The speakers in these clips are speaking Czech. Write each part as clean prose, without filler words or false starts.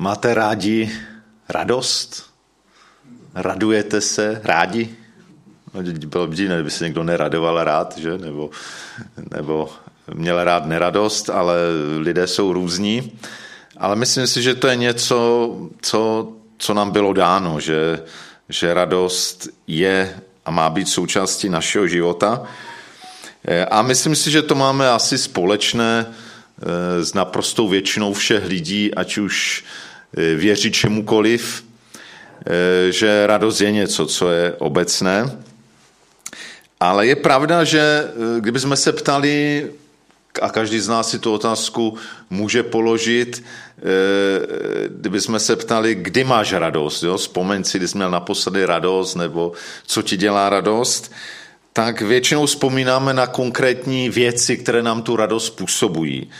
Máte rádi radost? Radujete se rádi? Bylo by divné, kdyby se někdo neradoval rád, že? Nebo měl rád neradost, ale lidé jsou různí. Ale myslím si, že to je něco, co nám bylo dáno, že radost je a má být součástí našeho života. A myslím si, že to máme asi společné s naprostou většinou všech lidí, ať už věří čemukoliv, že radost je něco, co je obecné. Ale je pravda, že kdybychom se ptali, a každý z nás si tu otázku může položit, kdybychom se ptali, kdy máš radost, jo? Vzpomeň si, kdy jsi měl naposledy radost, nebo co ti dělá radost, tak většinou vzpomínáme na konkrétní věci, které nám tu radost způsobují.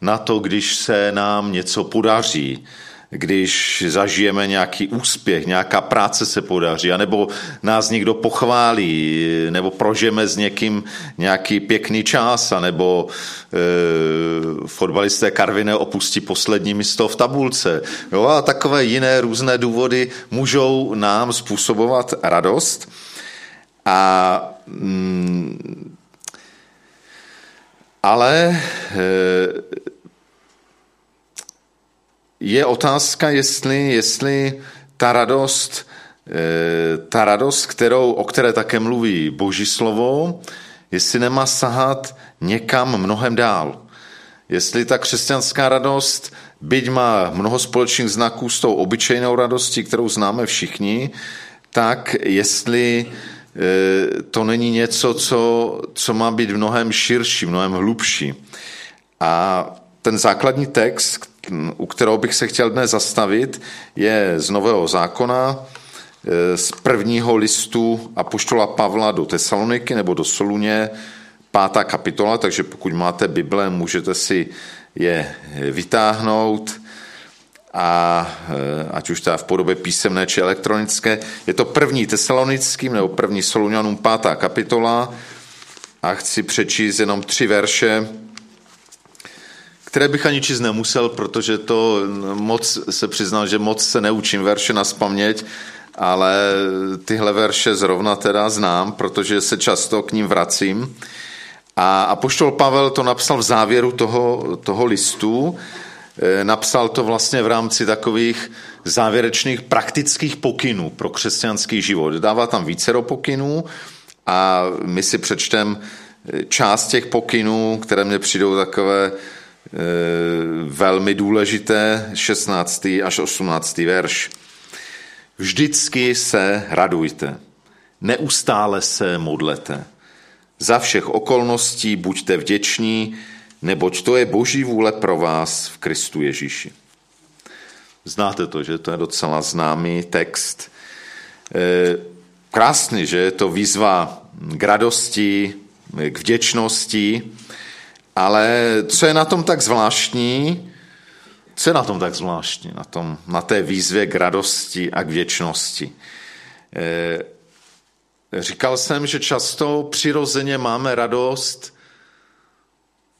Na to, když se nám něco podaří, když zažijeme nějaký úspěch, nějaká práce se podaří, anebo nás někdo pochválí, nebo prožijeme s někým nějaký pěkný čas, anebo fotbalisté Karviné opustí poslední místo v tabulce. Jo, a takové jiné různé důvody můžou nám způsobovat radost. Ale je otázka, jestli ta radost, o které také mluví Boží slovo, jestli nemá sahat někam mnohem dál. Jestli ta křesťanská radost, byť má mnoho společných znaků s tou obyčejnou radostí, kterou známe všichni, tak jestli to není něco, co má být mnohem širší, mnohem hlubší. A ten základní text, u kterého bych se chtěl dnes zastavit, je z Nového zákona, z prvního listu apoštola Pavla do Tesaloniky nebo do Soluně, 5. kapitola, takže pokud máte Bible, můžete si je vytáhnout, a ať už teda v podobě písemné či elektronické. Je to 1. Tesalonickým nebo 1. Solunianům 5. kapitola a chci přečíst jenom 3 verše, které bych ani číst nemusel, protože to moc se přiznal, že moc se neučím verše nazpaměť, ale tyhle verše zrovna teda znám, protože se často k ním vracím. A apoštol Pavel to napsal v závěru toho listu. Napsal to vlastně v rámci takových závěrečných praktických pokynů pro křesťanský život. Dává tam vícero pokynů a my si přečteme část těch pokynů, které mně přijdou takové velmi důležité, 16. až 18. verš. Vždycky se radujte, neustále se modlete. Za všech okolností buďte vděční, neboť to je Boží vůle pro vás v Kristu Ježíši. Znáte to, že to je docela známý text. Krásný, že je to výzva k radosti, k vděčnosti, ale co je na tom tak zvláštní? Na té výzvě k radosti a k vděčnosti? Říkal jsem, že často přirozeně máme radost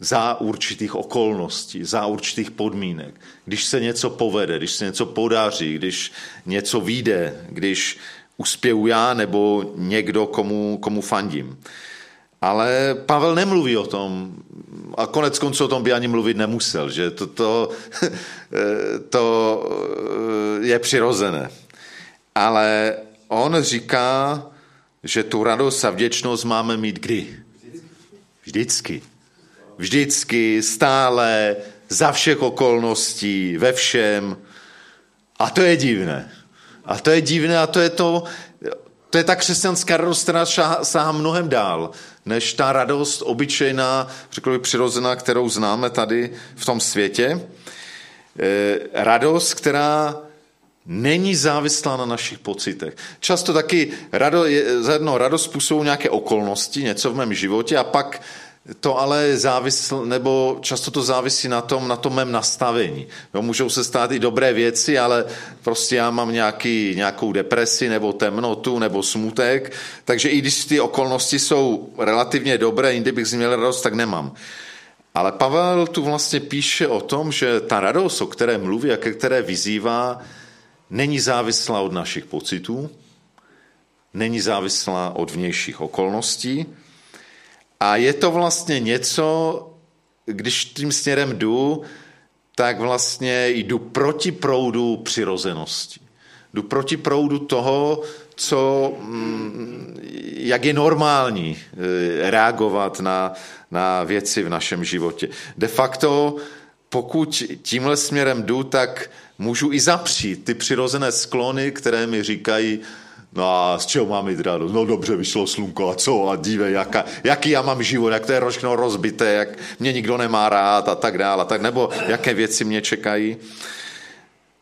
za určitých okolností, za určitých podmínek. Když se něco povede, když se něco podaří, když něco vyjde, když uspěju já nebo někdo, komu fandím. Ale Pavel nemluví o tom, a koneckonců o tom by ani mluvit nemusel, že to je přirozené. Ale on říká, že tu radost a vděčnost máme mít kdy? Vždycky. Vždycky, stále, za všech okolností, ve všem. A to je divné. A to je to. To je ta křesťanská radost, která sáhá mnohem dál, než ta radost obyčejná, řekl bych přirozená, kterou známe tady v tom světě. Radost, která není závislá na našich pocitech. Často taky radost způsobují nějaké okolnosti, něco v mém životě a pak to ale často to závisí na tom mém nastavení. Jo, můžou se stát i dobré věci, ale prostě já mám nějakou depresi nebo temnotu nebo smutek, takže i když ty okolnosti jsou relativně dobré, jindy bych z nich měl radost, tak nemám. Ale Pavel tu vlastně píše o tom, že ta radost, o které mluví a ke které vyzývá, není závislá od našich pocitů, není závislá od vnějších okolností a je to vlastně něco, když tím směrem jdu, tak vlastně jdu proti proudu přirozenosti. Jdu proti proudu toho, jak je normální reagovat na věci v našem životě. De facto, pokud tímhle směrem jdu, tak můžu i zapřít ty přirozené sklony, které mi říkají, no a z čeho mám jít radost? No dobře, vyšlo slunko a co? A dívej, jaký já mám život, jak to je ročno rozbité, jak mě nikdo nemá rád a tak dále. Tak, nebo jaké věci mě čekají.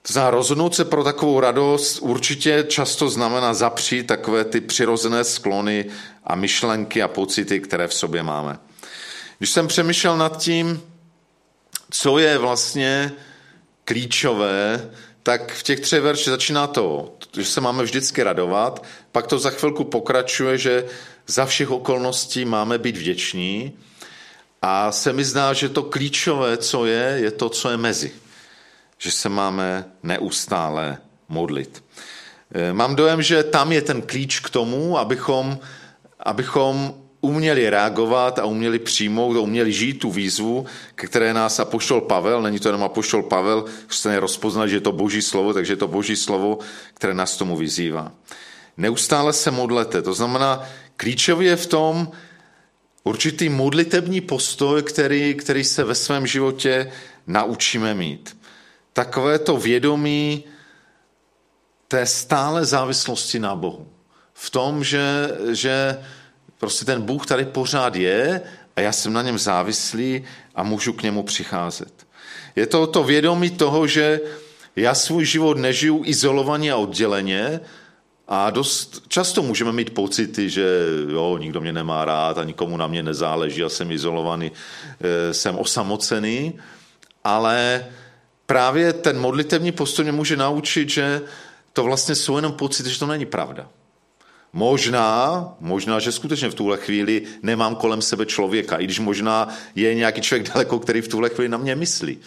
To znamená, rozhodnout se pro takovou radost určitě často znamená zapřít takové ty přirozené sklony a myšlenky a pocity, které v sobě máme. Když jsem přemýšlel nad tím, co je vlastně klíčové, tak v těch 3 verši začíná to, že se máme vždycky radovat, pak to za chvilku pokračuje, že za všech okolností máme být vděční a se mi zdá, že to klíčové, co je to, co je mezi. Že se máme neustále modlit. Mám dojem, že tam je ten klíč k tomu, abychom uměli reagovat a uměli přijmout a uměli žít tu výzvu, ke které nás apoštol Pavel, není to jenom apoštol Pavel, že se nerozpoznal, že je to Boží slovo, takže je to Boží slovo, které nás tomu vyzývá. Neustále se modlete, to znamená, klíčový je v tom určitý modlitební postoj, který se ve svém životě naučíme mít. Takové to vědomí té stále závislosti na Bohu. V tom, že prostě ten Bůh tady pořád je a já jsem na něm závislý a můžu k němu přicházet. Je to to vědomí toho, že já svůj život nežiju izolovaně a odděleně a dost často můžeme mít pocity, že jo, nikdo mě nemá rád a nikomu na mě nezáleží, já jsem izolovaný, jsem osamocený, ale právě ten modlitevní postoj mě může naučit, že to vlastně jsou jenom pocity, že to není pravda. Možná, že skutečně v tuhle chvíli nemám kolem sebe člověka, i když možná je nějaký člověk daleko, který v tuhle chvíli na mě myslí.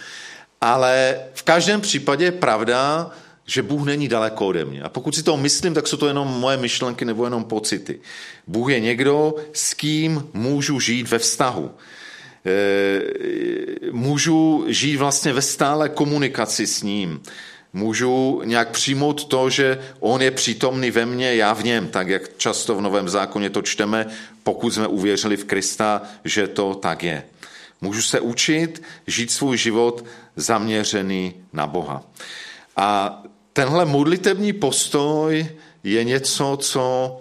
Ale v každém případě je pravda, že Bůh není daleko ode mě. A pokud si to myslím, tak jsou to jenom moje myšlenky nebo jenom pocity. Bůh je někdo, s kým můžu žít ve vztahu. Můžu žít vlastně ve stále komunikaci s ním. Můžu nějak přijmout to, že on je přítomný ve mně, já v něm, tak jak často v Novém zákoně to čteme, pokud jsme uvěřili v Krista, že to tak je. Můžu se učit žít svůj život zaměřený na Boha. A tenhle modlitební postoj je něco, co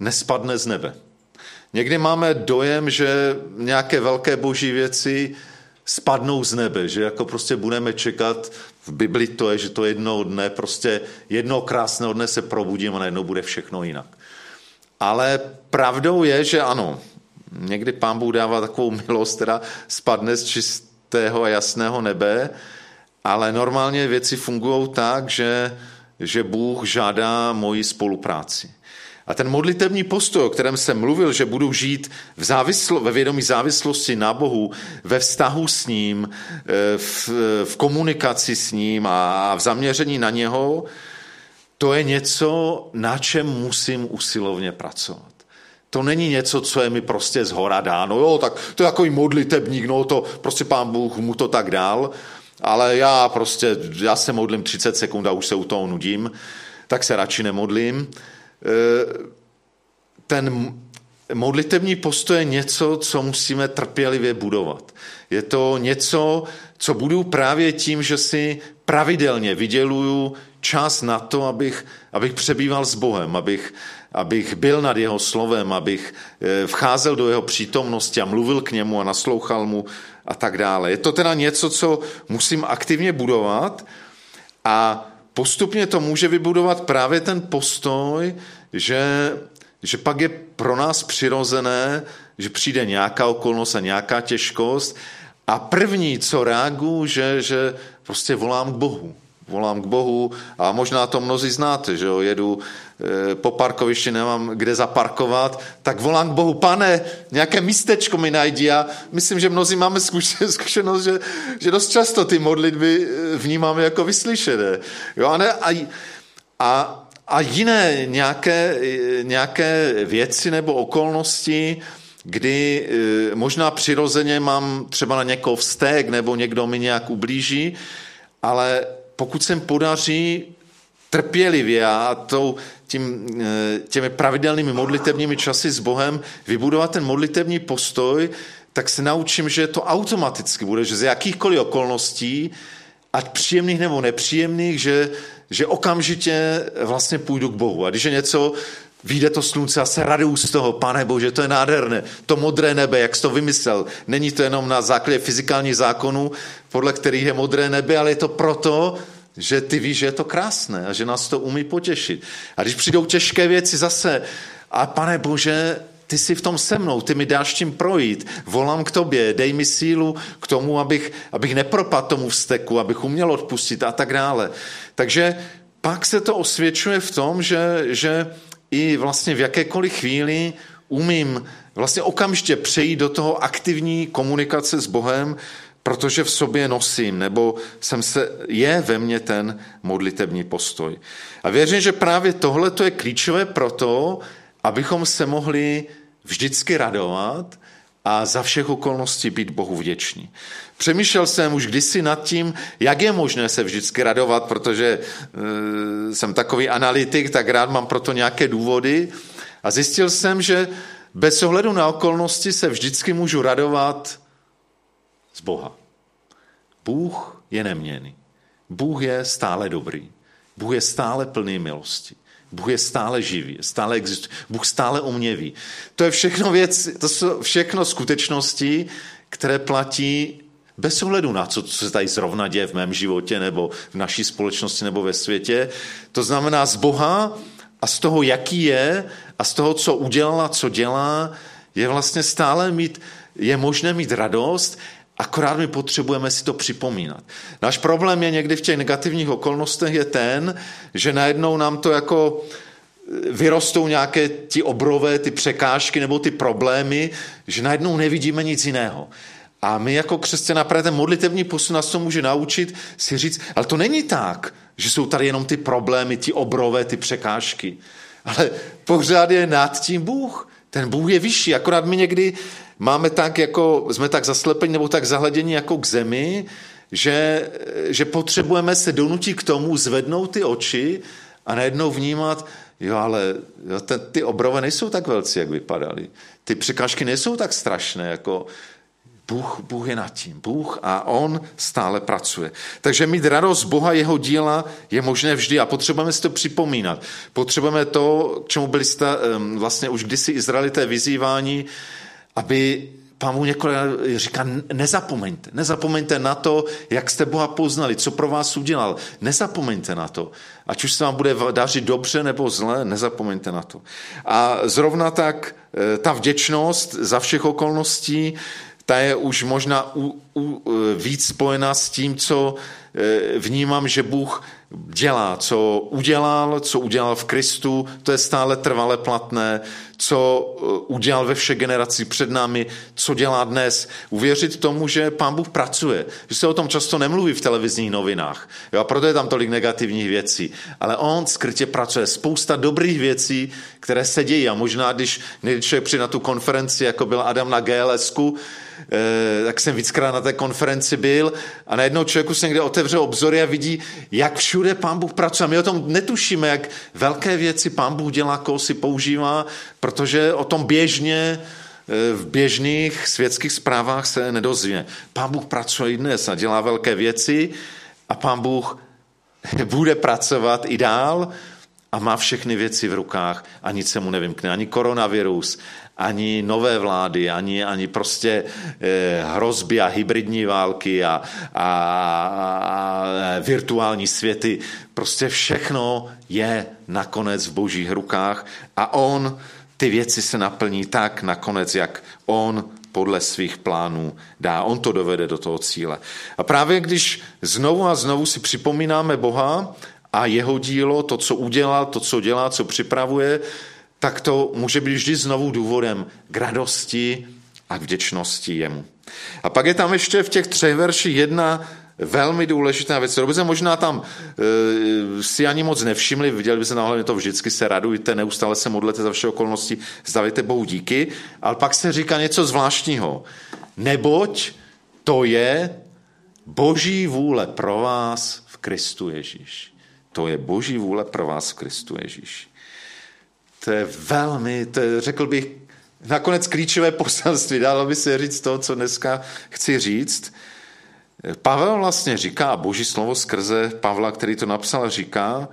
nespadne z nebe. Někdy máme dojem, že nějaké velké boží věci spadnou z nebe, že jako prostě budeme čekat, v Bibli to je, že to jednoho dne, prostě jednoho krásného dne se probudím a najednou bude všechno jinak. Ale pravdou je, že ano, někdy Pán Bůh dává takovou milost, která spadne z čistého a jasného nebe, ale normálně věci fungují tak, že Bůh žádá moji spolupráci. A ten modlitevní postoj, o kterém jsem mluvil, že budu žít ve vědomí závislosti na Bohu, ve vztahu s ním, v komunikaci s ním a v zaměření na něho, to je něco, na čem musím usilovně pracovat. To není něco, co je mi prostě zhora dáno. Jo, tak to je jako modlitebník, no to prostě Pán Bůh mu to tak dal, ale já se modlím 30 sekund a už se u toho nudím, tak se radši nemodlím. Ten modlitevní postoj je něco, co musíme trpělivě budovat. Je to něco, co budu právě tím, že si pravidelně vyděluju čas na to, abych přebýval s Bohem, abych byl nad jeho slovem, abych vcházel do jeho přítomnosti a mluvil k němu a naslouchal mu a tak dále. Je to teda něco, co musím aktivně budovat a postupně to může vybudovat právě ten postoj, že pak je pro nás přirozené, že přijde nějaká okolnost a nějaká těžkost a první, co reaguju, že prostě volám k Bohu. volám k Bohu a možná to mnozí znáte, že jo, jedu po parkovišti, nemám kde zaparkovat, tak volám k Bohu, pane, nějaké místečko mi najdi. A myslím, že mnozí máme zkušenost, že dost často ty modlitby vnímáme jako vyslyšené. Jo, a jiné nějaké věci nebo okolnosti, kdy možná přirozeně mám třeba na někoho vztek nebo někdo mi nějak ublíží, ale pokud se podaří trpělivě a těmi pravidelnými modlitevními časy s Bohem vybudovat ten modlitevní postoj, tak se naučím, že to automaticky bude, že z jakýchkoliv okolností, ať příjemných nebo nepříjemných, že okamžitě vlastně půjdu k Bohu. A když je něco, vyjde to slunce a se raduju z toho, pane Bože, to je nádherné, to modré nebe, jak jsi to vymyslel. Není to jenom na základě fyzikálních zákonů, podle kterých je modré nebe, ale je to proto, že ty víš, že je to krásné a že nás to umí potěšit. A když přijdou těžké věci zase, a pane Bože, ty jsi v tom se mnou, ty mi dáš tím projít, volám k tobě, dej mi sílu k tomu, abych nepropadl tomu vzteku, abych uměl odpustit a tak dále. Takže pak se to osvědčuje v tom, že i vlastně v jakékoliv chvíli umím vlastně okamžitě přejít do toho aktivní komunikace s Bohem, protože v sobě nosím, nebo je ve mně ten modlitevní postoj. A věřím, že právě tohle to je klíčové proto, abychom se mohli vždycky radovat a za všech okolností být Bohu vděční. Přemýšlel jsem už kdysi nad tím, jak je možné se vždycky radovat, protože jsem takový analytik, tak rád mám proto nějaké důvody. A zjistil jsem, že bez ohledu na okolnosti se vždycky můžu radovat z Boha. Bůh je neměnný. Bůh je stále dobrý. Bůh je stále plný milosti. Bůh je stále živý, stále existuje. Bůh stále o mně ví. To je všechno to jsou všechno skutečnosti, které platí bez ohledu na co se tady zrovna děje v mém životě nebo v naší společnosti nebo ve světě. To znamená z Boha a z toho, jaký je a z toho, co udělala, co dělá, je vlastně stále je možné mít radost, akorát my potřebujeme si to připomínat. Náš problém je někdy v těch negativních okolnostech je ten, že najednou nám to jako vyrostou nějaké ty obrové, ty překážky nebo ty problémy, že najednou nevidíme nic jiného. A my jako křesťané právě ten modlitevní posun nás to může naučit si říct, ale to není tak, že jsou tady jenom ty problémy, ty obrové, ty překážky. Ale pořád je nad tím Bůh. Ten Bůh je vyšší, akorát my někdy máme tak, jako jsme tak zaslepeni nebo tak zahleděni jako k zemi, že potřebujeme se donutit k tomu, zvednout ty oči a najednou vnímat, ty obrové nejsou tak velcí, jak vypadaly. Ty překážky nejsou tak strašné, jako Bůh je nad tím. Bůh a on stále pracuje. Takže mít radost Boha, jeho díla je možné vždy a potřebujeme si to připomínat. Potřebujeme to, k čemu byli vlastně už kdysi Izraelité vyzývání, aby Pán Bůh několik říká, nezapomeňte na to, jak jste Boha poznali, co pro vás udělal. Nezapomeňte na to. Ať už se vám bude dařit dobře nebo zle, nezapomeňte na to. A zrovna tak ta vděčnost za všech okolností, ta je už možná víc spojená s tím, co vnímám, že Bůh dělá, co udělal v Kristu, to je stále trvale platné, co udělal ve všech generacích před námi, co dělá dnes. Uvěřit tomu, že Pán Bůh pracuje, že se o tom často nemluví v televizních novinách, jo, a proto je tam tolik negativních věcí, ale on skrytě pracuje. Spousta dobrých věcí, které se dějí a možná, když člověk přijde na tu konferenci, jako byl Adam na GLS-ku, tak jsem víckrát na té konferenci byl a najednou člověku se někde otevře obzory a vidí, jak všude Pán Bůh pracuje. My o tom netušíme, jak velké věci Pán Bůh dělá, koho si používá, protože o tom v běžných světských zprávách se nedozvíme. Pán Bůh pracuje i dnes a dělá velké věci a Pán Bůh bude pracovat i dál a má všechny věci v rukách a nic se mu nevymkne. Ani koronavirus, ani nové vlády, ani prostě hrozby a hybridní války a virtuální světy. Prostě všechno je nakonec v Božích rukách a on ty věci se naplní tak nakonec, jak on podle svých plánů dá. On to dovede do toho cíle. A právě když znovu a znovu si připomínáme Boha a jeho dílo, to, co udělal, to, co dělá, co připravuje, tak to může být vždy znovu důvodem k radosti a k vděčnosti jemu. A pak je tam ještě v těch 3 verších jedna velmi důležitá věc, kterou byste možná tam si ani moc nevšimli, viděli byste na hlavně to vždycky se radujte, neustále se modlete za vše okolnosti, vzdávejte Bohu díky, ale pak se říká něco zvláštního. Neboť to je Boží vůle pro vás v Kristu Ježíši. To je Boží vůle pro vás v Kristu Ježíši. To je, řekl bych, nakonec klíčové poselství, dalo by se říct to, co dneska chci říct. Pavel vlastně říká, Boží slovo skrze Pavla, který to napsal, říká,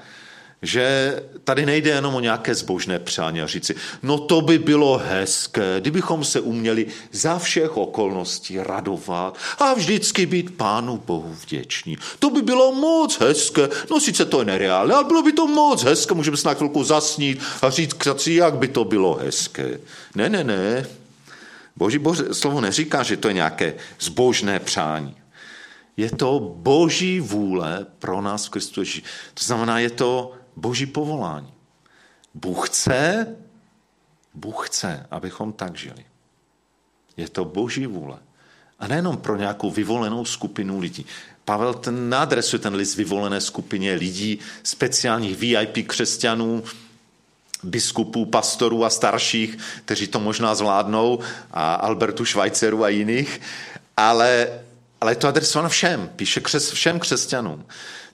že tady nejde jenom o nějaké zbožné přání a říci, no to by bylo hezké, kdybychom se uměli za všech okolností radovat a vždycky být Pánu Bohu vděční. To by bylo moc hezké, no sice to je nereálné, ale bylo by to moc hezké, můžeme se na chvilku zasnít a říct, jak by to bylo hezké. Ne. Boží slovo neříká, že to je nějaké zbožné přání. Je to Boží vůle pro nás v Kristu Ježíši. To znamená, je to Boží povolání. Bůh chce, abychom tak žili. Je to Boží vůle. A nejenom pro nějakou vyvolenou skupinu lidí. Pavel adresuje ten list vyvolené skupině lidí, speciálních VIP křesťanů, biskupů, pastorů a starších, kteří to možná zvládnou, a Albertu Schweitzeru a jiných, ale je to adresováno všem, píše všem křesťanům.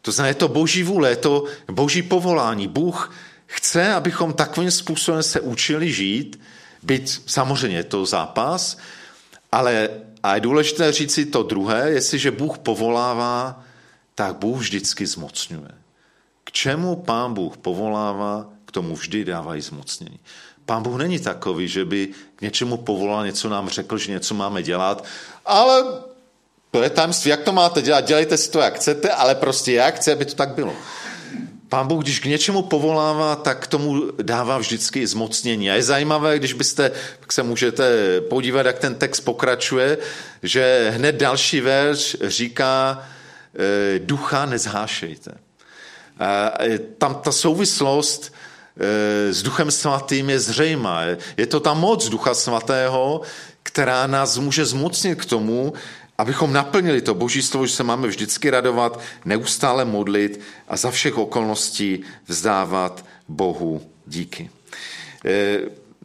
To znamená, je to Boží vůle, je to Boží povolání. Bůh chce, abychom takovým způsobem se učili žít, byť samozřejmě je to zápas, ale je důležité říct si to druhé, jestliže Bůh povolává, tak Bůh vždycky zmocňuje. K čemu Pán Bůh povolává, k tomu vždy dávají zmocnění. Pán Bůh není takový, že by k něčemu povolal, něco nám řekl, že něco máme dělat, ale to je tajemství, jak to máte dělat, dělejte si to, jak chcete, ale prostě já chci, aby to tak bylo. Pán Bůh, když k něčemu povolává, tak k tomu dává vždycky zmocnění. A je zajímavé, když byste, tak se můžete podívat, jak ten text pokračuje, že hned další verš říká, ducha nezhášejte. Tam ta souvislost s Duchem Svatým je zřejmá. Je to ta moc Ducha Svatého, která nás může zmocnit k tomu, abychom naplnili to Boží slovo, že se máme vždycky radovat, neustále modlit a za všech okolností vzdávat Bohu díky.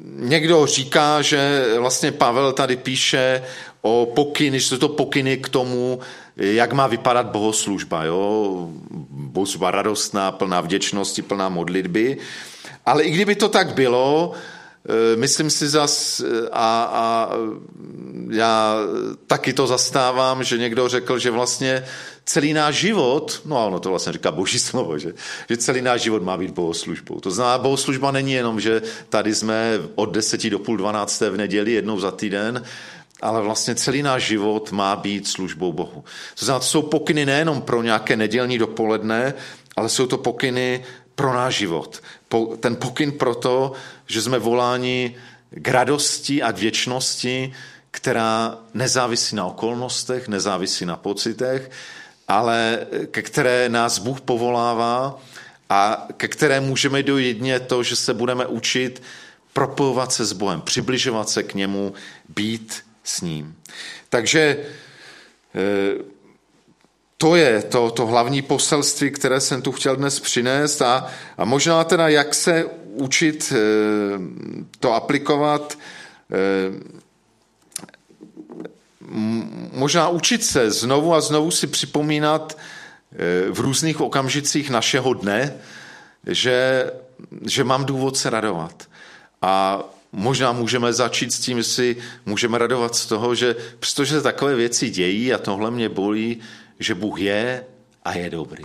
Někdo říká, že vlastně Pavel tady píše o pokyny, že jsou to pokyny k tomu, jak má vypadat bohoslužba. Jo? Bohoslužba radostná, plná vděčnosti, plná modlitby. Ale i kdyby to tak bylo, myslím si zas, a já taky to zastávám, že někdo řekl, že vlastně celý náš život, no a ono to vlastně říká Boží slovo, že celý náš život má být bohoslužbou. To znamená, bohoslužba není jenom, že tady jsme od 10 do půl 12 v neděli jednou za týden, ale vlastně celý náš život má být službou Bohu. To znamená, to jsou pokyny nejenom pro nějaké nedělní dopoledne, ale jsou to pokyny pro náš život. Ten pokyn pro to, že jsme voláni k radosti a věčnosti, která nezávisí na okolnostech, nezávisí na pocitech, ale ke které nás Bůh povolává a ke které můžeme dojít jedině to, že se budeme učit propojovat se s Bohem, přibližovat se k němu, být s ním. Takže to je to hlavní poselství, které jsem tu chtěl dnes přinést a možná teda, jak se učit to aplikovat, možná učit se znovu a znovu si připomínat v různých okamžicích našeho dne, že mám důvod se radovat. A možná můžeme začít s tím, že si můžeme radovat z toho, že přestože takové věci dějí a tohle mě bolí, že Bůh je a je dobrý.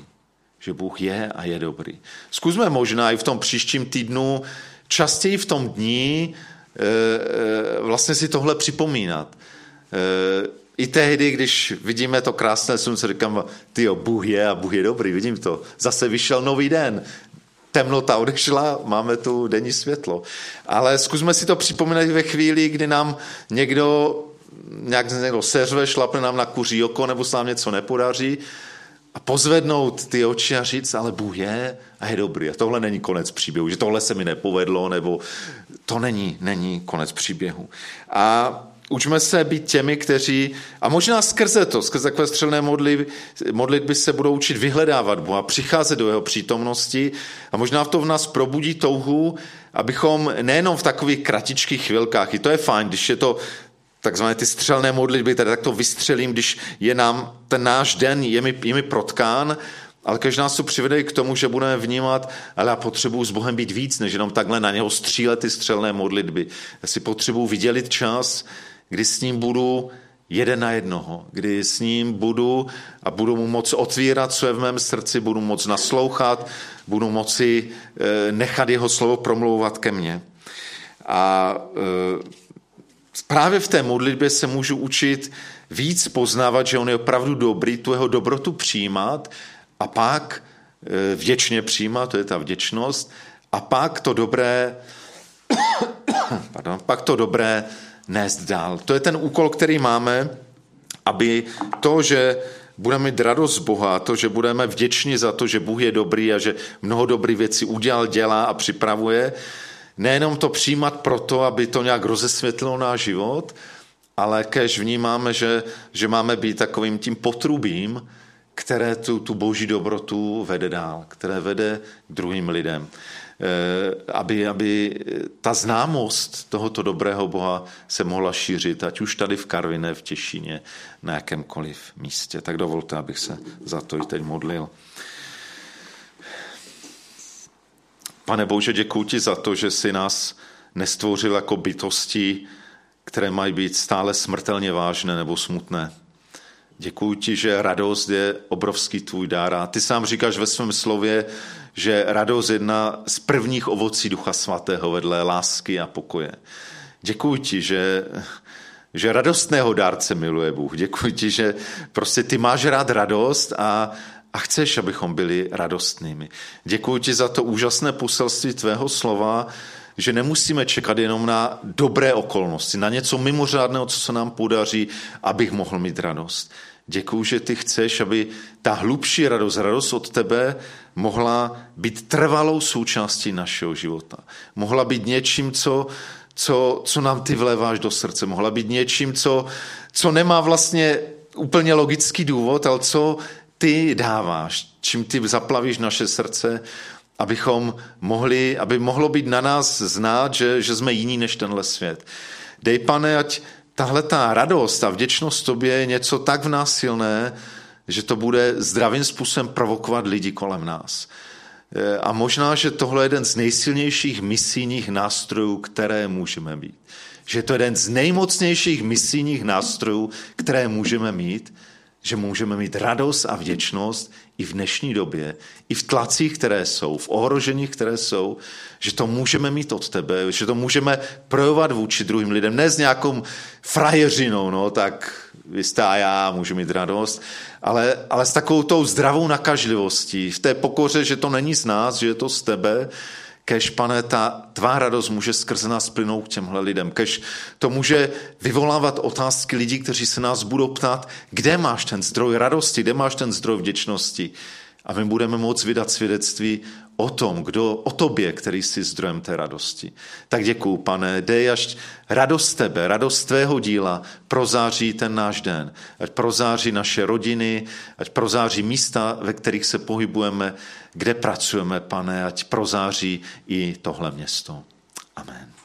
Že Bůh je a je dobrý. Zkusme možná i v tom příštím týdnu, častěji v tom dní, vlastně si tohle připomínat. I tehdy, když vidíme to krásné slunce, říkám, tyjo, Bůh je a Bůh je dobrý, vidím to. Zase vyšel nový den. Temnota odešla, máme tu denní světlo. Ale zkusme si to připomínat ve chvíli, kdy nám někdo nějak někdo seřve, šlapne nám na kuří oko, nebo se nám něco nepodaří, a pozvednout ty oči a říct, ale Bůh je a je dobrý. A tohle není konec příběhu, že tohle se mi nepovedlo, nebo to není konec příběhu. A učme se být těmi, kteří, a možná skrze takové střelné modlitby se budou učit vyhledávat Boha, přicházet do jeho přítomnosti a možná to v nás probudí touhu, abychom nejenom v takových kratičkých chvilkách, i to je fajn, když je to takzvané ty střelné modlitby, tady tak to vystřelím, když je nám ten náš den, je mi protkán, ale když nás to přivede k tomu, že budeme vnímat, ale já potřebuji s Bohem být víc, než jenom takhle na něho střílet ty střelné modlitby. Já si potřebuji vydělit čas, kdy s ním budu jeden na jednoho, kdy s ním budu a budu mu moc otvírat, co je v mém srdci, budu moc naslouchat, budu moci nechat jeho slovo promlouvat ke mně. A právě v té modlitbě se můžu učit víc poznávat, že on je opravdu dobrý, tu jeho dobrotu přijímat a pak vděčně přijímat, to je ta vděčnost, a pak to dobré, nést dál. To je ten úkol, který máme, aby to, že budeme mít radost z Boha, to, že budeme vděční za to, že Bůh je dobrý a že mnoho dobrých věcí udělal, dělá a připravuje, nejenom to přijímat proto, aby to nějak rozesvětlilo náš život, ale kéž vnímáme, že máme být takovým tím potrubím, které tu boží dobrotu vede dál, které vede k druhým lidem. Aby ta známost tohoto dobrého Boha se mohla šířit, ať už tady v Karviné, v Těšíně, na jakémkoliv místě. Tak dovolte, abych se za to i teď modlil. Pane Bože, děkuji ti za to, že jsi nás nestvořil jako bytosti, které mají být stále smrtelně vážné nebo smutné. Děkuji ti, že radost je obrovský tvůj dár. A ty sám říkáš ve svém slově, že radost je jedna z prvních ovocí Ducha Svatého vedle lásky a pokoje. Děkuji ti, že radostného dárce miluje Bůh. Děkuji ti, že prostě ty máš rád radost a chceš, abychom byli radostnými. Děkuji ti za to úžasné poselství tvého slova, že nemusíme čekat jenom na dobré okolnosti, na něco mimořádného, co se nám podaří, abych mohl mít radost. Děkuji, že ty chceš, aby ta hlubší radost od tebe mohla být trvalou součástí našeho života. Mohla být něčím, co nám ty vléváš do srdce. Mohla být něčím, co nemá vlastně úplně logický důvod, ale co ty dáváš, čím ty zaplavíš naše srdce, aby mohlo být na nás znát, že jsme jiní než tenhle svět. Dej, Pane, ať tahle ta radost a vděčnost tobě je něco tak v nás silné, že to bude zdravým způsobem provokovat lidi kolem nás. A možná, že tohle je jeden z nejsilnějších misijních nástrojů, které můžeme mít. Že to je jeden z nejmocnějších misijních nástrojů, které můžeme mít, že můžeme mít radost a vděčnost i v dnešní době, i v tlacích, které jsou, v ohroženích, které jsou, že to můžeme mít od tebe, že to můžeme projevovat vůči druhým lidem, ne s nějakou frajeřinou, tak vy jste a já můžu mít radost, ale s takovou tou zdravou nakažlivostí, v té pokoře, že to není z nás, že je to z tebe, kež, Pane, ta tvá radost může skrze nás plynout k těmhle lidem. Kež to může vyvolávat otázky lidí, kteří se nás budou ptát, kde máš ten zdroj radosti, kde máš ten zdroj vděčnosti. A my budeme moct vydat svědectví o tobě, který jsi zdrojem té radosti. Tak děkuju, Pane, dej, až radost tebe, radost tvého díla prozáří ten náš den. Ať prozáří naše rodiny, ať prozáří místa, ve kterých se pohybujeme, kde pracujeme, Pane, ať prozáří i tohle město. Amen.